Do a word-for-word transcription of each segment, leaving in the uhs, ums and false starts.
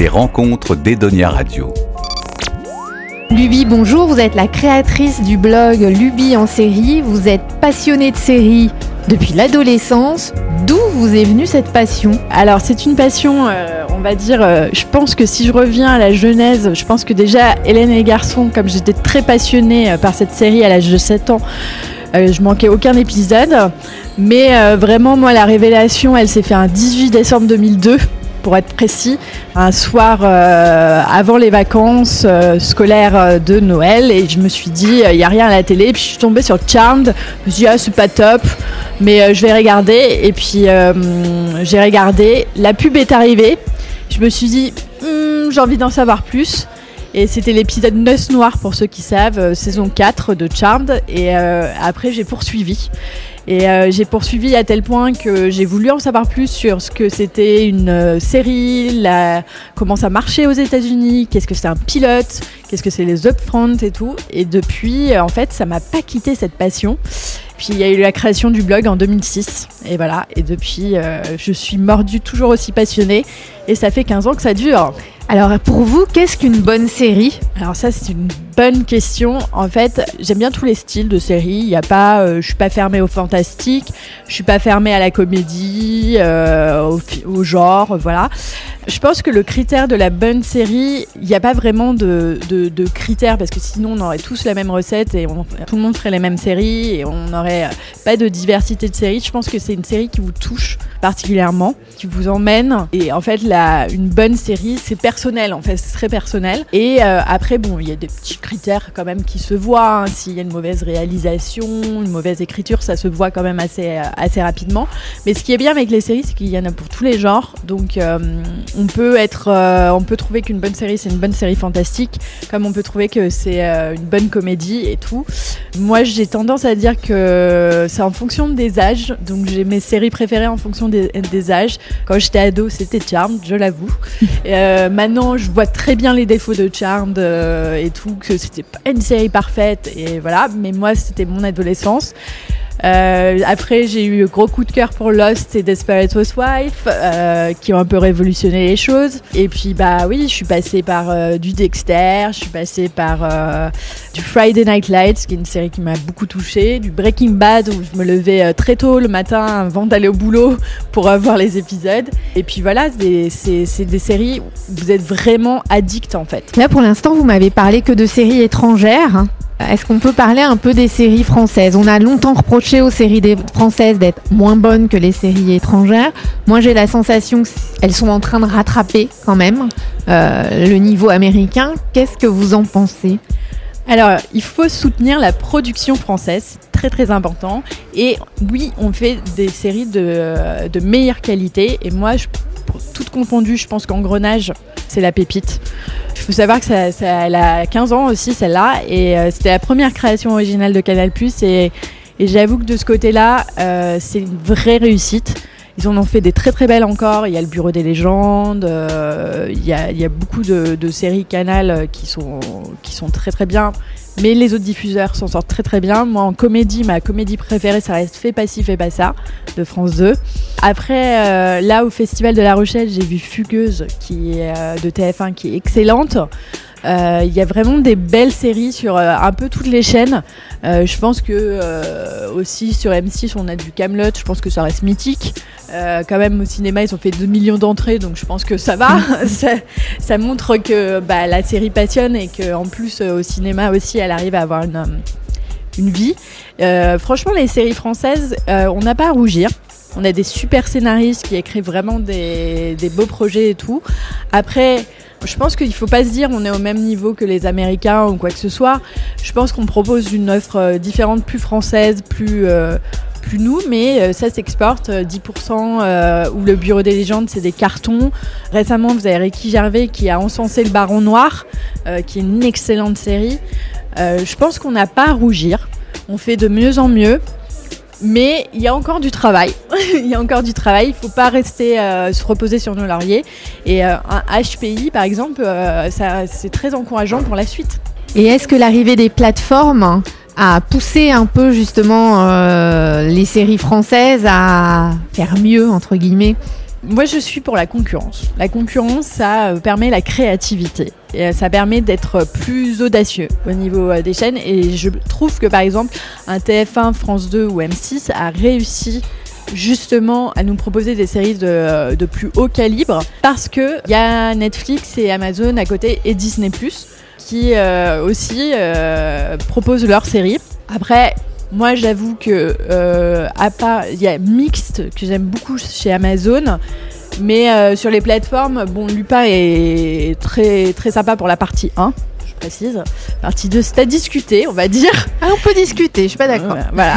Les rencontres d'Edonia Radio. Luby, bonjour, vous êtes la créatrice du blog Luby en série, vous êtes passionnée de séries depuis l'adolescence. D'où vous est venue cette passion ? Alors c'est une passion, euh, on va dire, euh, je pense que si je reviens à la genèse, je pense que déjà Hélène et les garçons, comme j'étais très passionnée par cette série à l'âge de sept ans, Euh, je manquais aucun épisode, mais euh, vraiment moi la révélation elle s'est faite un dix-huit décembre deux mille deux pour être précis, un soir euh, avant les vacances euh, scolaires de Noël, et je me suis dit il euh, n'y a rien à la télé, et puis je suis tombée sur Charmed, je me suis dit ah c'est pas top mais euh, je vais regarder, et puis euh, j'ai regardé, la pub est arrivée, je me suis dit hm, j'ai envie d'en savoir plus. Et c'était l'épisode Neuf Noirs, pour ceux qui savent, euh, saison quatre de Charmed. Et euh, après, j'ai poursuivi. Et euh, j'ai poursuivi à tel point que j'ai voulu en savoir plus sur ce que c'était une euh, série, la, comment ça marchait aux États-Unis, qu'est-ce que c'est un pilote, qu'est-ce que c'est les upfronts et tout. Et depuis, euh, en fait, ça m'a pas quitté cette passion. Puis il y a eu la création du blog en deux mille six. Et voilà. Et depuis, euh, je suis mordue, toujours aussi passionnée. Et ça fait quinze ans que ça dure. Alors pour vous, qu'est-ce qu'une bonne série ? Alors ça c'est une bonne question. En fait, j'aime bien tous les styles de séries. Il y a pas, euh, je suis pas fermée au fantastique, je suis pas fermée à la comédie, euh, au, au genre, voilà. Je pense que le critère de la bonne série, il n'y a pas vraiment de, de, de critère, parce que sinon on aurait tous la même recette et on, tout le monde ferait les mêmes séries et on n'aurait pas de diversité de séries. Je pense que c'est une série qui vous touche particulièrement, qui vous emmène, et en fait la, une bonne série c'est personnel, en fait c'est très personnel. Et euh, après bon, il y a des petits critères quand même qui se voient, hein. S'il y a une mauvaise réalisation, une mauvaise écriture, ça se voit quand même assez, assez rapidement. Mais ce qui est bien avec les séries, c'est qu'il y en a pour tous les genres, donc euh, on peut être, euh, on peut trouver qu'une bonne série, c'est une bonne série fantastique, comme on peut trouver que c'est euh, une bonne comédie et tout. Moi, j'ai tendance à dire que c'est en fonction des âges. Donc, j'ai mes séries préférées en fonction des, des âges. Quand j'étais ado, c'était Charmed, je l'avoue. Et, euh, maintenant, je vois très bien les défauts de Charmed euh, et tout, que c'était pas une série parfaite et voilà. Mais moi, c'était mon adolescence. Euh, après j'ai eu gros coup de cœur pour Lost et Desperate Housewives euh, qui ont un peu révolutionné les choses, et puis bah oui, je suis passée par euh, du Dexter, je suis passée par euh, du Friday Night Lights qui est une série qui m'a beaucoup touchée, du Breaking Bad où je me levais euh, très tôt le matin avant d'aller au boulot pour euh, voir les épisodes, et puis voilà, c'est, c'est, c'est des séries où vous êtes vraiment addict en fait. Là pour l'instant vous m'avez parlé que de séries étrangères, hein. Est-ce qu'on peut parler un peu des séries françaises ? On a longtemps reproché aux séries françaises d'être moins bonnes que les séries étrangères. Moi, j'ai la sensation qu'elles sont en train de rattraper quand même euh, le niveau américain. Qu'est-ce que vous en pensez ? Alors, il faut soutenir la production française, très très important. Et oui, on fait des séries de, de meilleure qualité. Et moi, je, toutes confondues, je pense qu'Engrenage, c'est la pépite. Il faut savoir que ça, ça, elle a quinze ans aussi, celle-là, et euh, c'était la première création originale de Canal+, et, et j'avoue que de ce côté-là, euh, c'est une vraie réussite. Ils en ont fait des très très belles encore, il y a Le Bureau des légendes, euh, il, y a, il y a beaucoup de, de séries Canal qui sont, qui sont très très bien, mais les autres diffuseurs s'en sortent très très bien. Moi en comédie, ma comédie préférée ça reste Fais pas ci, fais pas ça de France deux. Après euh, là au Festival de La Rochelle j'ai vu Fugueuse qui est, euh, de T F un qui est excellente. Il euh, y a vraiment des belles séries sur euh, un peu toutes les chaînes. Euh, je pense que euh, aussi sur M six on a du Kaamelott, je pense que ça reste mythique. Euh, quand même au cinéma ils ont fait deux millions d'entrées, donc je pense que ça va. ça, ça montre que bah, la série passionne et qu'en plus euh, au cinéma aussi elle arrive à avoir une, une vie. Euh, franchement les séries françaises, euh, on n'a pas à rougir. On a des super scénaristes qui écrivent vraiment des, des beaux projets et tout. Après, je pense qu'il ne faut pas se dire on est au même niveau que les Américains ou quoi que ce soit. Je pense qu'on propose une offre différente, plus française, plus, euh, plus nous, mais ça s'exporte. dix pour cent euh, ou le Bureau des légendes, c'est des cartons. Récemment, vous avez Ricky Gervais qui a encensé le Baron Noir, euh, qui est une excellente série. Euh, je pense qu'on n'a pas à rougir. On fait de mieux en mieux. Mais il y a encore du travail, il y a encore du travail, il ne faut pas rester euh, se reposer sur nos lauriers. Et euh, un H P I par exemple, euh, ça, c'est très encourageant pour la suite. Et est-ce que l'arrivée des plateformes a poussé un peu justement euh, les séries françaises à faire mieux entre guillemets ? Moi, je suis pour la concurrence. La concurrence, ça permet la créativité. Et ça permet d'être plus audacieux au niveau des chaînes. Et je trouve que, par exemple, un T F un, France deux ou M six a réussi justement à nous proposer des séries de, de plus haut calibre parce qu'il y a Netflix et Amazon à côté et Disney plus, qui euh, aussi euh, proposent leurs séries. Après, moi, j'avoue que euh, à part, il y a Mixte que j'aime beaucoup chez Amazon, mais euh, sur les plateformes, bon, Lupin est très très sympa pour la partie un, je précise. Partie deux, c'est à discuter, on va dire. Ah, on peut discuter, je suis pas d'accord. Voilà. voilà.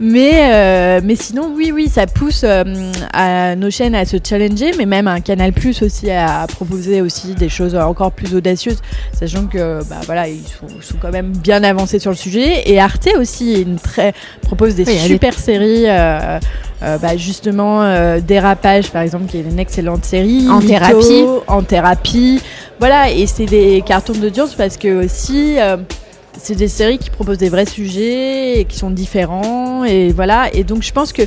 Mais euh, mais sinon, oui oui, ça pousse euh, à nos chaînes à se challenger, mais même un Canal+ aussi à, à proposer aussi des choses encore plus audacieuses, sachant que bah voilà, ils sont, ils sont quand même bien avancés sur le sujet. Et Arte aussi une très propose des oui, super allez. séries euh, euh, bah justement euh, Dérapage par exemple, qui est une excellente série, En thérapie, en thérapie. Voilà, et c'est des cartons d'audience parce que aussi euh, c'est des séries qui proposent des vrais sujets et qui sont différents, et voilà. Et donc je pense que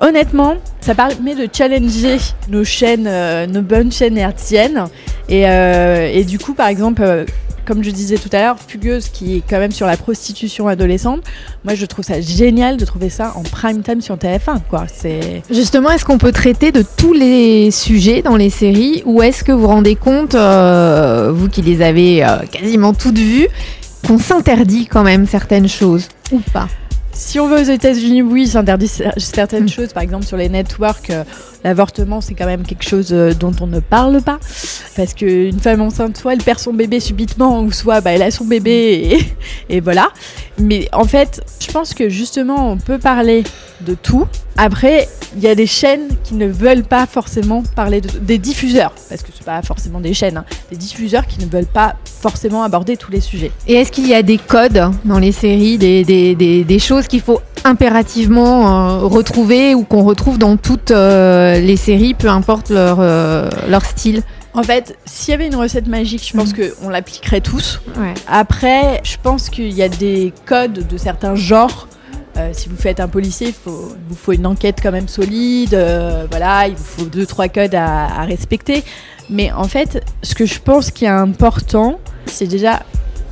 honnêtement, ça permet de challenger nos chaînes, euh, nos bonnes chaînes hertziennes. Et, euh, et du coup, par exemple, euh, comme je disais tout à l'heure, Fugueuse, qui est quand même sur la prostitution adolescente, moi je trouve ça génial de trouver ça en prime time sur T F un, quoi. C'est... Justement, est-ce qu'on peut traiter de tous les sujets dans les séries, ou est-ce que vous vous rendez compte, euh, vous qui les avez euh, quasiment toutes vues, qu'on s'interdit quand même certaines choses, ou pas? Si on va aux États-Unis, oui, ils s'interdisent certaines mmh. choses. Par exemple, sur les networks, euh, l'avortement, c'est quand même quelque chose euh, dont on ne parle pas. Parce qu'une femme enceinte, soit elle perd son bébé subitement, ou soit bah, elle a son bébé, et, et voilà. Mais en fait, je pense que justement, on peut parler de tout. Après, il y a des chaînes qui ne veulent pas forcément parler de tout. Des diffuseurs, parce que c'est pas forcément des chaînes, hein, des diffuseurs qui ne veulent pas forcément aborder tous les sujets. Et est-ce qu'il y a des codes dans les séries, des, des, des, des choses qu'il faut impérativement euh, retrouver, ou qu'on retrouve dans toutes euh, les séries, peu importe leur, euh, leur style? En fait, s'il y avait une recette magique, je pense mmh. qu'on l'appliquerait tous. Ouais. Après, je pense qu'il y a des codes de certains genres. Euh, si vous faites un policier, il vous faut une enquête quand même solide. Euh, voilà, il vous faut deux, trois codes à, à respecter. Mais en fait, ce que je pense qui est important, c'est déjà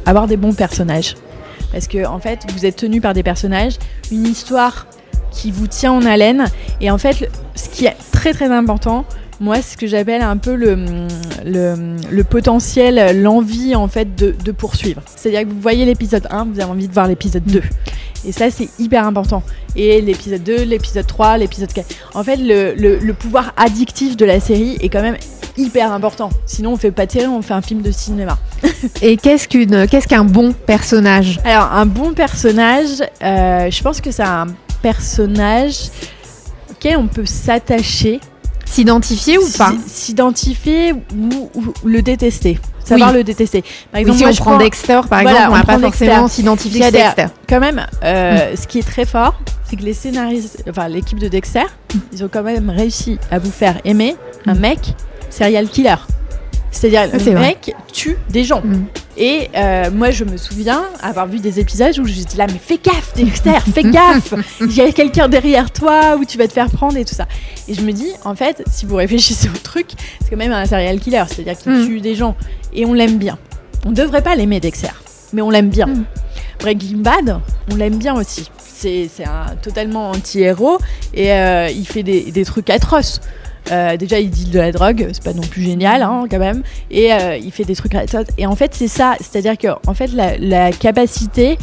avoir des bons personnages. Parce que en fait, vous êtes tenu par des personnages, une histoire qui vous tient en haleine. Et en fait, ce qui est très très important, moi, c'est ce que j'appelle un peu le, le, le potentiel, l'envie en fait de, de poursuivre. C'est-à-dire que vous voyez l'épisode un, vous avez envie de voir l'épisode deux. Et ça, c'est hyper important. Et l'épisode deux, l'épisode trois, l'épisode quatre. En fait, le, le, le pouvoir addictif de la série est quand même hyper important. Sinon, on fait pas de série, on fait un film de cinéma. Et qu'est-ce qu'une, qu'est-ce qu'un bon personnage ? Alors, un bon personnage, euh, je pense que c'est un personnage auquel on peut s'attacher. S'identifier ou pas ? S'identifier ou, ou, ou le détester. Savoir oui. le détester. Par exemple, oui, si moi, on je prend prends... Dexter, par voilà, exemple, on va pas forcément Dexter. s'identifier Dexter. à Dexter. Quand même, euh, mmh. ce qui est très fort, c'est que les scénaristes, enfin l'équipe de Dexter, mmh. ils ont quand même réussi à vous faire aimer mmh. un mec serial killer. C'est-à-dire ah, le c'est mec vrai. tue des gens. Mmh. Et euh, moi, je me souviens avoir vu des épisodes où j'étais là, mais fais gaffe, Dexter, fais gaffe, il y a quelqu'un derrière toi où tu vas te faire prendre et tout ça. Et je me dis, en fait, si vous réfléchissez au truc, c'est quand même un serial killer, c'est-à-dire qu'il mmh. tue des gens et on l'aime bien. On ne devrait pas l'aimer, Dexter, mais on l'aime bien. Mmh. Breaking Bad, on l'aime bien aussi. C'est, c'est un totalement anti-héros et euh, il fait des, des trucs atroces. Euh, déjà il deal de la drogue, c'est pas non plus génial hein, quand même, et euh, il fait des trucs et en fait c'est ça, c'est-à-dire que en fait la, la capacité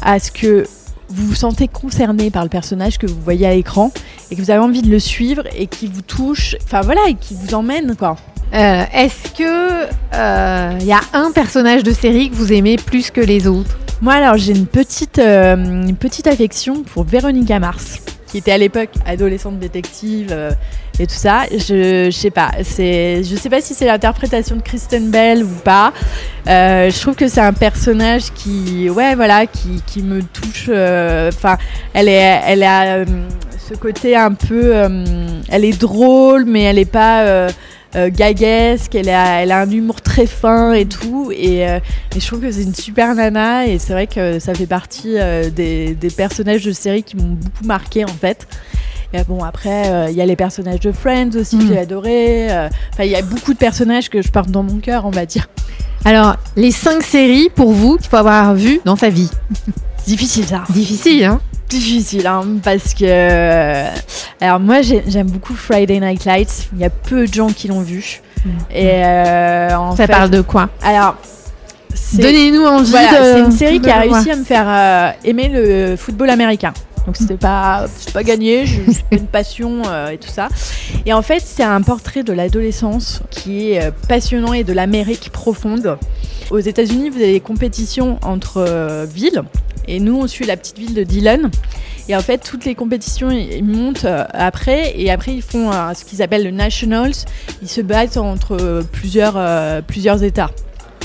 à ce que vous vous sentez concerné par le personnage que vous voyez à l'écran et que vous avez envie de le suivre et qui vous touche, enfin voilà, et qui vous emmène quoi. Euh, est-ce que il euh, y a un personnage de série que vous aimez plus que les autres ? Moi alors j'ai une petite euh, une petite affection pour Véronica Mars, qui était à l'époque adolescente détective euh, et tout ça. Je, je sais pas, c'est, je sais pas si c'est l'interprétation de Kristen Bell ou pas. Euh, je trouve que c'est un personnage qui, ouais, voilà, qui, qui me touche. Enfin, euh, elle est, elle a euh, ce côté un peu, euh, elle est drôle, mais elle est pas euh, euh, gaguesque. Elle a, elle a un humour très fin et tout. Et, euh, et je trouve que c'est une super nana. Et c'est vrai que ça fait partie euh, des, des personnages de séries qui m'ont beaucoup marquée en fait. Mais bon, après, il euh, y a les personnages de Friends aussi mmh. que j'ai adoré. Enfin, euh, il y a beaucoup de personnages que je porte dans mon cœur, on va dire. Alors, les cinq séries pour vous qu'il faut avoir vues dans sa vie. Difficile, ça. Difficile, hein. Difficile, hein, parce que... Alors moi, j'ai, j'aime beaucoup Friday Night Lights. Il y a peu de gens qui l'ont vu. Mmh. Et euh, en ça fait... parle de quoi? Alors, c'est... donnez-nous envie voilà, de... C'est une série de qui a réussi voir. à me faire euh, aimer le football américain. Donc c'était pas, c'est pas gagné, c'est une passion euh, et tout ça. Et en fait, c'est un portrait de l'adolescence qui est euh, passionnant et de l'Amérique profonde. Aux États-Unis, vous avez des compétitions entre euh, villes. Et nous, on suit la petite ville de Dylan. Et en fait, toutes les compétitions, ils montent après. Et après, ils font euh, ce qu'ils appellent le Nationals. Ils se battent entre plusieurs, euh, plusieurs États.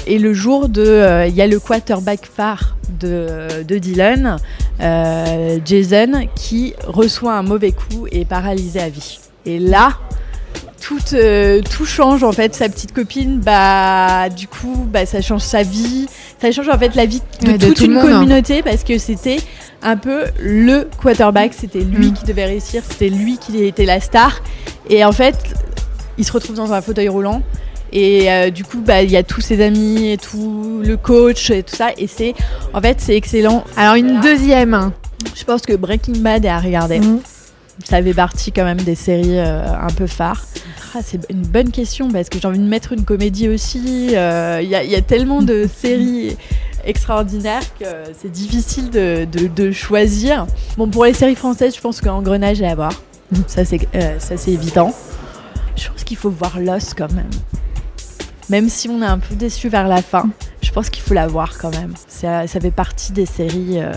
Et le jour de... Il euh, y a le quarterback phare de, de Dylan, euh, Jason, qui reçoit un mauvais coup et est paralysé à vie. Et là... Tout, euh, tout change en fait, sa petite copine, bah du coup bah, ça change sa vie, ça change en fait la vie de ouais, toute de tout une monde, communauté hein. Parce que c'était un peu le quarterback, c'était lui mmh. qui devait réussir, c'était lui qui était la star et en fait il se retrouve dans un fauteuil roulant et euh, du coup bah, il y a tous ses amis et tout, le coach et tout ça et c'est en fait c'est excellent. Alors une deuxième, hein. Je pense que Breaking Bad est à regarder. Mmh. Ça avait parti quand même des séries euh, un peu phares. Ah, c'est une bonne question parce que j'ai envie de mettre une comédie aussi. Il euh, y, y a tellement de séries extraordinaires que c'est difficile de, de, de choisir. Bon, pour les séries françaises, je pense qu'Engrenage est à voir. Ça c'est, euh, ça, c'est évident. Je pense qu'il faut voir Lost quand même. Même si on est un peu déçu vers la fin, je pense qu'il faut la voir quand même. Ça, ça fait partie des séries... Euh,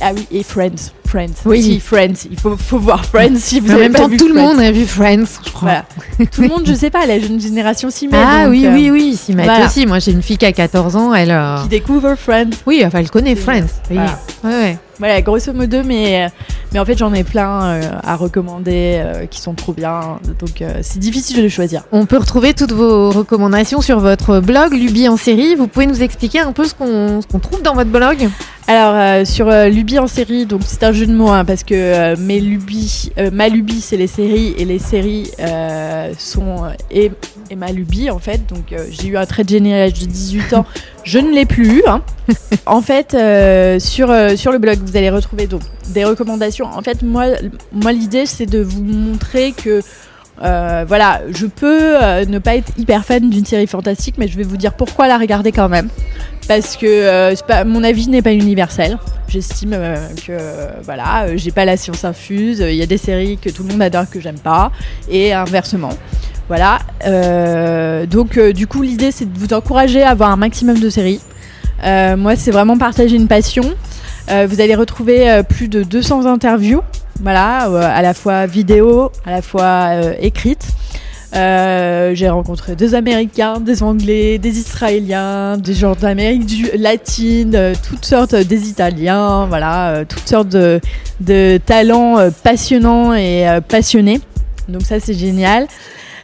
Ah oui, et Friends. Friends. Oui, si, Friends. Il faut, faut voir Friends si vous en avez même pas temps, vu tout Friends. Le monde a vu Friends, je crois. Voilà. Tout le monde, je sais pas, la jeune génération s'y met. Ah donc, oui, euh... oui, oui, s'y met voilà. aussi. Moi, j'ai une fille qui a quatorze ans, elle. Euh... Qui découvre Friends. Oui, enfin, elle connaît Friends. Oui. Voilà. Ouais, ouais. Voilà, grosso modo, mais, mais en fait, j'en ai plein euh, à recommander euh, qui sont trop bien. Donc, euh, c'est difficile de choisir. On peut retrouver toutes vos recommandations sur votre blog, Luby en série. Vous pouvez nous expliquer un peu ce qu'on, ce qu'on trouve dans votre blog? Alors, euh, sur euh, Luby en série, donc c'est un jeu de mots, hein, parce que euh, mes lubies, euh, ma lubie, c'est les séries, et les séries euh, sont. Euh, et, et ma lubie, en fait. Donc, euh, j'ai eu un trait de génie à l'âge de dix-huit ans. Je ne l'ai plus eu. Hein. En fait, euh, sur, euh, sur le blog, vous allez retrouver donc des recommandations. En fait, moi, moi l'idée, c'est de vous montrer que euh, voilà, je peux euh, ne pas être hyper fan d'une série fantastique, mais je vais vous dire pourquoi la regarder quand même. Parce que euh, c'est pas, mon avis n'est pas universel. J'estime euh, que euh, voilà, euh, j'ai pas la science infuse. Il euh, y a des séries que tout le monde adore que j'aime pas, et inversement. Voilà. Euh, donc, euh, du coup, l'idée, c'est de vous encourager à voir un maximum de séries. Euh, moi, c'est vraiment partager une passion. Euh, vous allez retrouver euh, plus de deux cents interviews, voilà, euh, à la fois vidéo, à la fois euh, écrite. Euh, j'ai rencontré des Américains, des Anglais, des Israéliens, des gens d'Amérique du, latine, euh, toutes sortes, euh, des Italiens, voilà, euh, toutes sortes de, de talents euh, passionnants et euh, passionnés. Donc ça, c'est génial.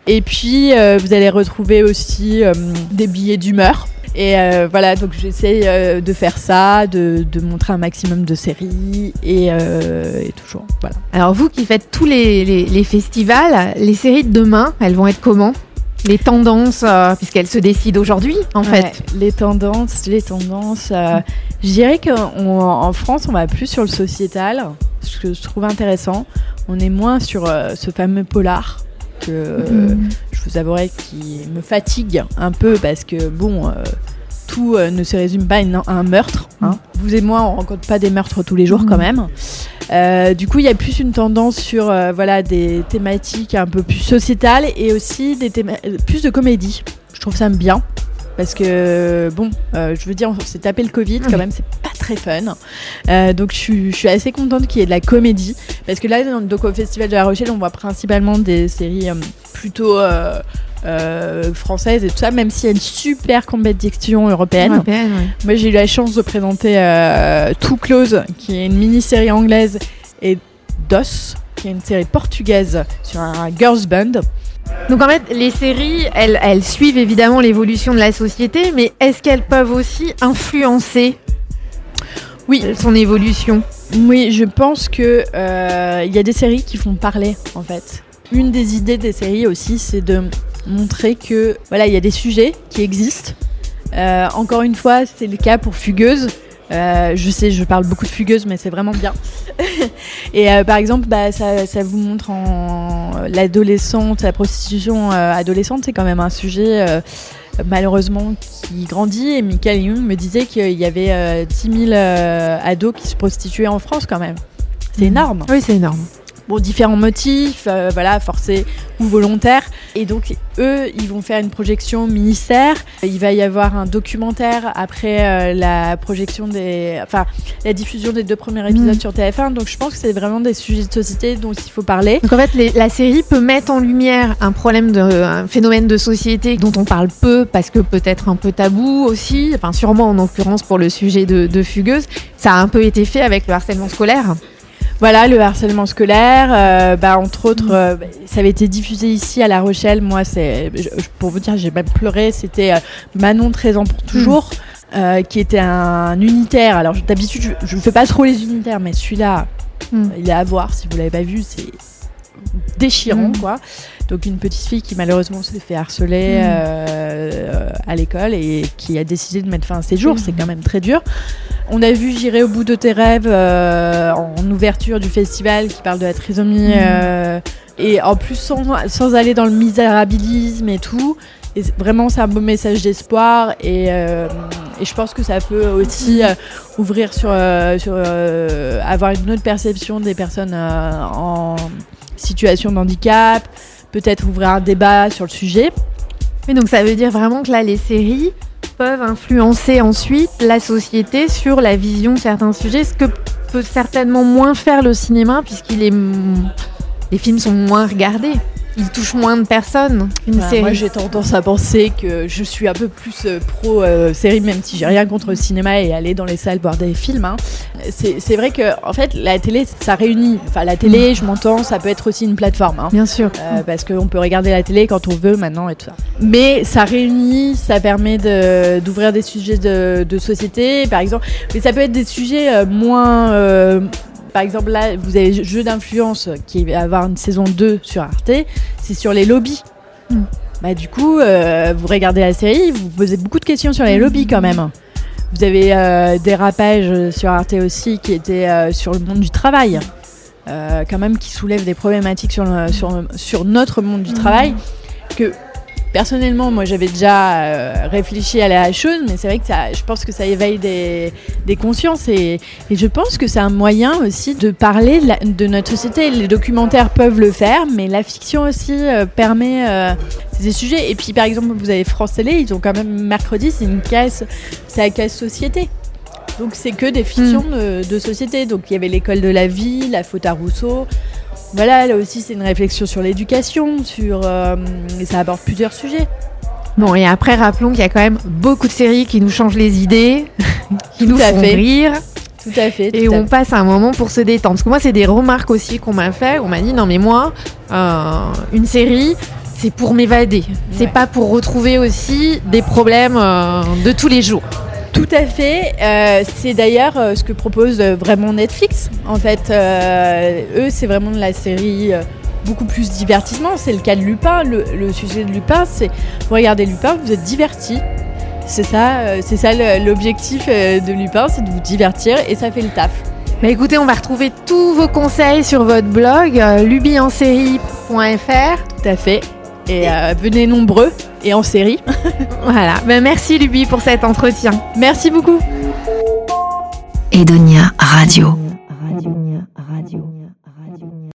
Et puis, euh, vous allez retrouver aussi euh, des billets d'humeur. Et euh, voilà, donc j'essaie euh, de faire ça, de, de montrer un maximum de séries et, euh, et toujours, voilà. Alors vous qui faites tous les, les, les festivals, les séries de demain, elles vont être comment ? Les tendances, euh, puisqu'elles se décident aujourd'hui, en ouais, fait. Les tendances, les tendances... Euh, mmh. Je dirais qu'en France, on va plus sur le sociétal, ce que je trouve intéressant. On est moins sur euh, ce fameux polar. Que euh, mmh. je vous avouerai qui me fatigue un peu parce que bon, euh, tout euh, ne se résume pas à un meurtre. Hein. Mmh. Vous et moi, on rencontre pas des meurtres tous les jours mmh. quand même. Euh, du coup, il y a plus une tendance sur euh, voilà des thématiques un peu plus sociétales et aussi des théma- plus de comédie. Je trouve ça bien. Parce que, bon, euh, je veux dire, on s'est tapé le Covid, quand même, c'est pas très fun. Euh, donc, je suis, je suis assez contente qu'il y ait de la comédie. Parce que là, donc, au Festival de La Rochelle, on voit principalement des séries euh, plutôt euh, euh, françaises et tout ça, même s'il y a une super compétition européenne. européenne ouais. Moi, j'ai eu la chance de présenter euh, Too Close, qui est une mini-série anglaise, et DOS, qui est une série portugaise sur un girls band. Donc en fait, les séries, elles, elles suivent évidemment l'évolution de la société, mais est-ce qu'elles peuvent aussi influencer oui. son évolution ? Oui, je pense que euh, y a des séries qui font parler, en fait. Une des idées des séries aussi, c'est de montrer que voilà, il y a des sujets qui existent. Euh, encore une fois, c'est le cas pour Fugueuse. Euh, je sais, je parle beaucoup de Fugueuse, mais c'est vraiment bien. Et euh, par exemple, bah, ça, ça vous montre en l'adolescente, la prostitution euh, adolescente, c'est quand même un sujet euh, malheureusement qui grandit. Et Michael Young me disait qu'il y avait euh, dix mille euh, ados qui se prostituaient en France quand même. C'est mmh. énorme. Oui, c'est énorme. Bon, différents motifs, euh, voilà, forcés ou volontaires. Et donc, eux, ils vont faire une projection ministère. Il va y avoir un documentaire après euh, la projection des... Enfin, la diffusion des deux premiers épisodes mmh. sur T F un. Donc, je pense que c'est vraiment des sujets de société dont il faut parler. Donc, en fait, les, la série peut mettre en lumière un problème, de, un phénomène de société dont on parle peu parce que peut-être un peu tabou aussi. Enfin, sûrement, en l'occurrence, pour le sujet de, de Fugueuse. Ça a un peu été fait avec le harcèlement scolaire. Voilà, le harcèlement scolaire, euh, bah, entre autres, euh, ça avait été diffusé ici à La Rochelle. Moi, c'est, je, pour vous dire, j'ai même pleuré. C'était euh, Manon, treize ans pour toujours, mmh. euh, qui était un unitaire. Alors, d'habitude, je ne fais pas trop les unitaires, mais celui-là, mmh. il est à voir. Si vous ne l'avez pas vu, c'est déchirant, mmh. quoi. Donc, une petite fille qui, malheureusement, s'est fait harceler mmh. euh, à l'école et qui a décidé de mettre fin à ses jours. Mmh. C'est quand même très dur. On a vu J'irai au bout de tes rêves euh, en ouverture du festival qui parle de la trisomie euh, mmh. et en plus sans, sans aller dans le misérabilisme et tout. Et vraiment, c'est un beau message d'espoir et, euh, et je pense que ça peut aussi euh, ouvrir sur, euh, sur euh, avoir une autre perception des personnes euh, en situation de handicap, peut-être ouvrir un débat sur le sujet. Et donc ça veut dire vraiment que là, les séries peuvent influencer ensuite la société sur la vision de certains sujets, ce que peut certainement moins faire le cinéma, puisqu'il est les films sont moins regardés, ils touchent moins de personnes. Une bah, série. Moi, j'ai tendance à penser que je suis un peu plus pro euh, série, même si j'ai rien contre le cinéma et aller dans les salles voir des films. Hein. C'est, c'est vrai que en fait, la télé, ça réunit. Enfin, la télé, je m'entends, ça peut être aussi une plateforme. Hein. Bien sûr, euh, parce qu'on peut regarder la télé quand on veut maintenant et tout ça. Mais ça réunit, ça permet de, d'ouvrir des sujets de, de société, par exemple. Mais ça peut être des sujets euh, moins. Euh, Par exemple, là, vous avez Jeu d'influence qui va avoir une saison deux sur Arte, c'est sur les lobbies. Mmh. Bah, du coup, euh, vous regardez la série, vous posez beaucoup de questions sur les lobbies quand même. Vous avez euh, Dérapage sur Arte aussi qui était euh, sur le monde du travail, euh, quand même, qui soulève des problématiques sur, le, sur, sur notre monde du mmh. travail que... Personnellement, moi, j'avais déjà euh, réfléchi à la chose, mais c'est vrai que ça, je pense que ça éveille des, des consciences et, et je pense que c'est un moyen aussi de parler de, la, de notre société. Les documentaires peuvent le faire, mais la fiction aussi euh, permet euh, des sujets. Et puis, par exemple, vous avez France Télé, ils ont quand même mercredi, c'est une casse, c'est la casse société. Donc, c'est que des fictions mmh. de, de société. Donc, il y avait l'école de la vie, la faute à Rousseau. Voilà, là aussi, c'est une réflexion sur l'éducation, sur, euh, et ça aborde plusieurs sujets. Bon, et après, rappelons qu'il y a quand même beaucoup de séries qui nous changent les idées, qui tout nous font fait. rire. Tout à fait. Tout et à on fait. passe un moment pour se détendre. Parce que moi, c'est des remarques aussi qu'on m'a fait. On m'a dit, non mais moi, euh, une série... c'est pour m'évader, c'est ouais. pas pour retrouver aussi des problèmes euh, de tous les jours. Tout à fait, euh, c'est d'ailleurs euh, ce que propose euh, vraiment Netflix. En fait, euh, eux, c'est vraiment de la série euh, beaucoup plus divertissement. C'est le cas de Lupin, le, le sujet de Lupin, c'est vous regardez Lupin, vous êtes divertis. C'est ça, euh, c'est ça le, l'objectif euh, de Lupin, c'est de vous divertir et ça fait le taf. Bah écoutez, on va retrouver tous vos conseils sur votre blog, euh, luby en série point f r. Tout à fait. Et euh, venez nombreux et en série. Voilà. Ben merci Luby pour cet entretien. Merci beaucoup. Edonia Radio. Edonia Radio.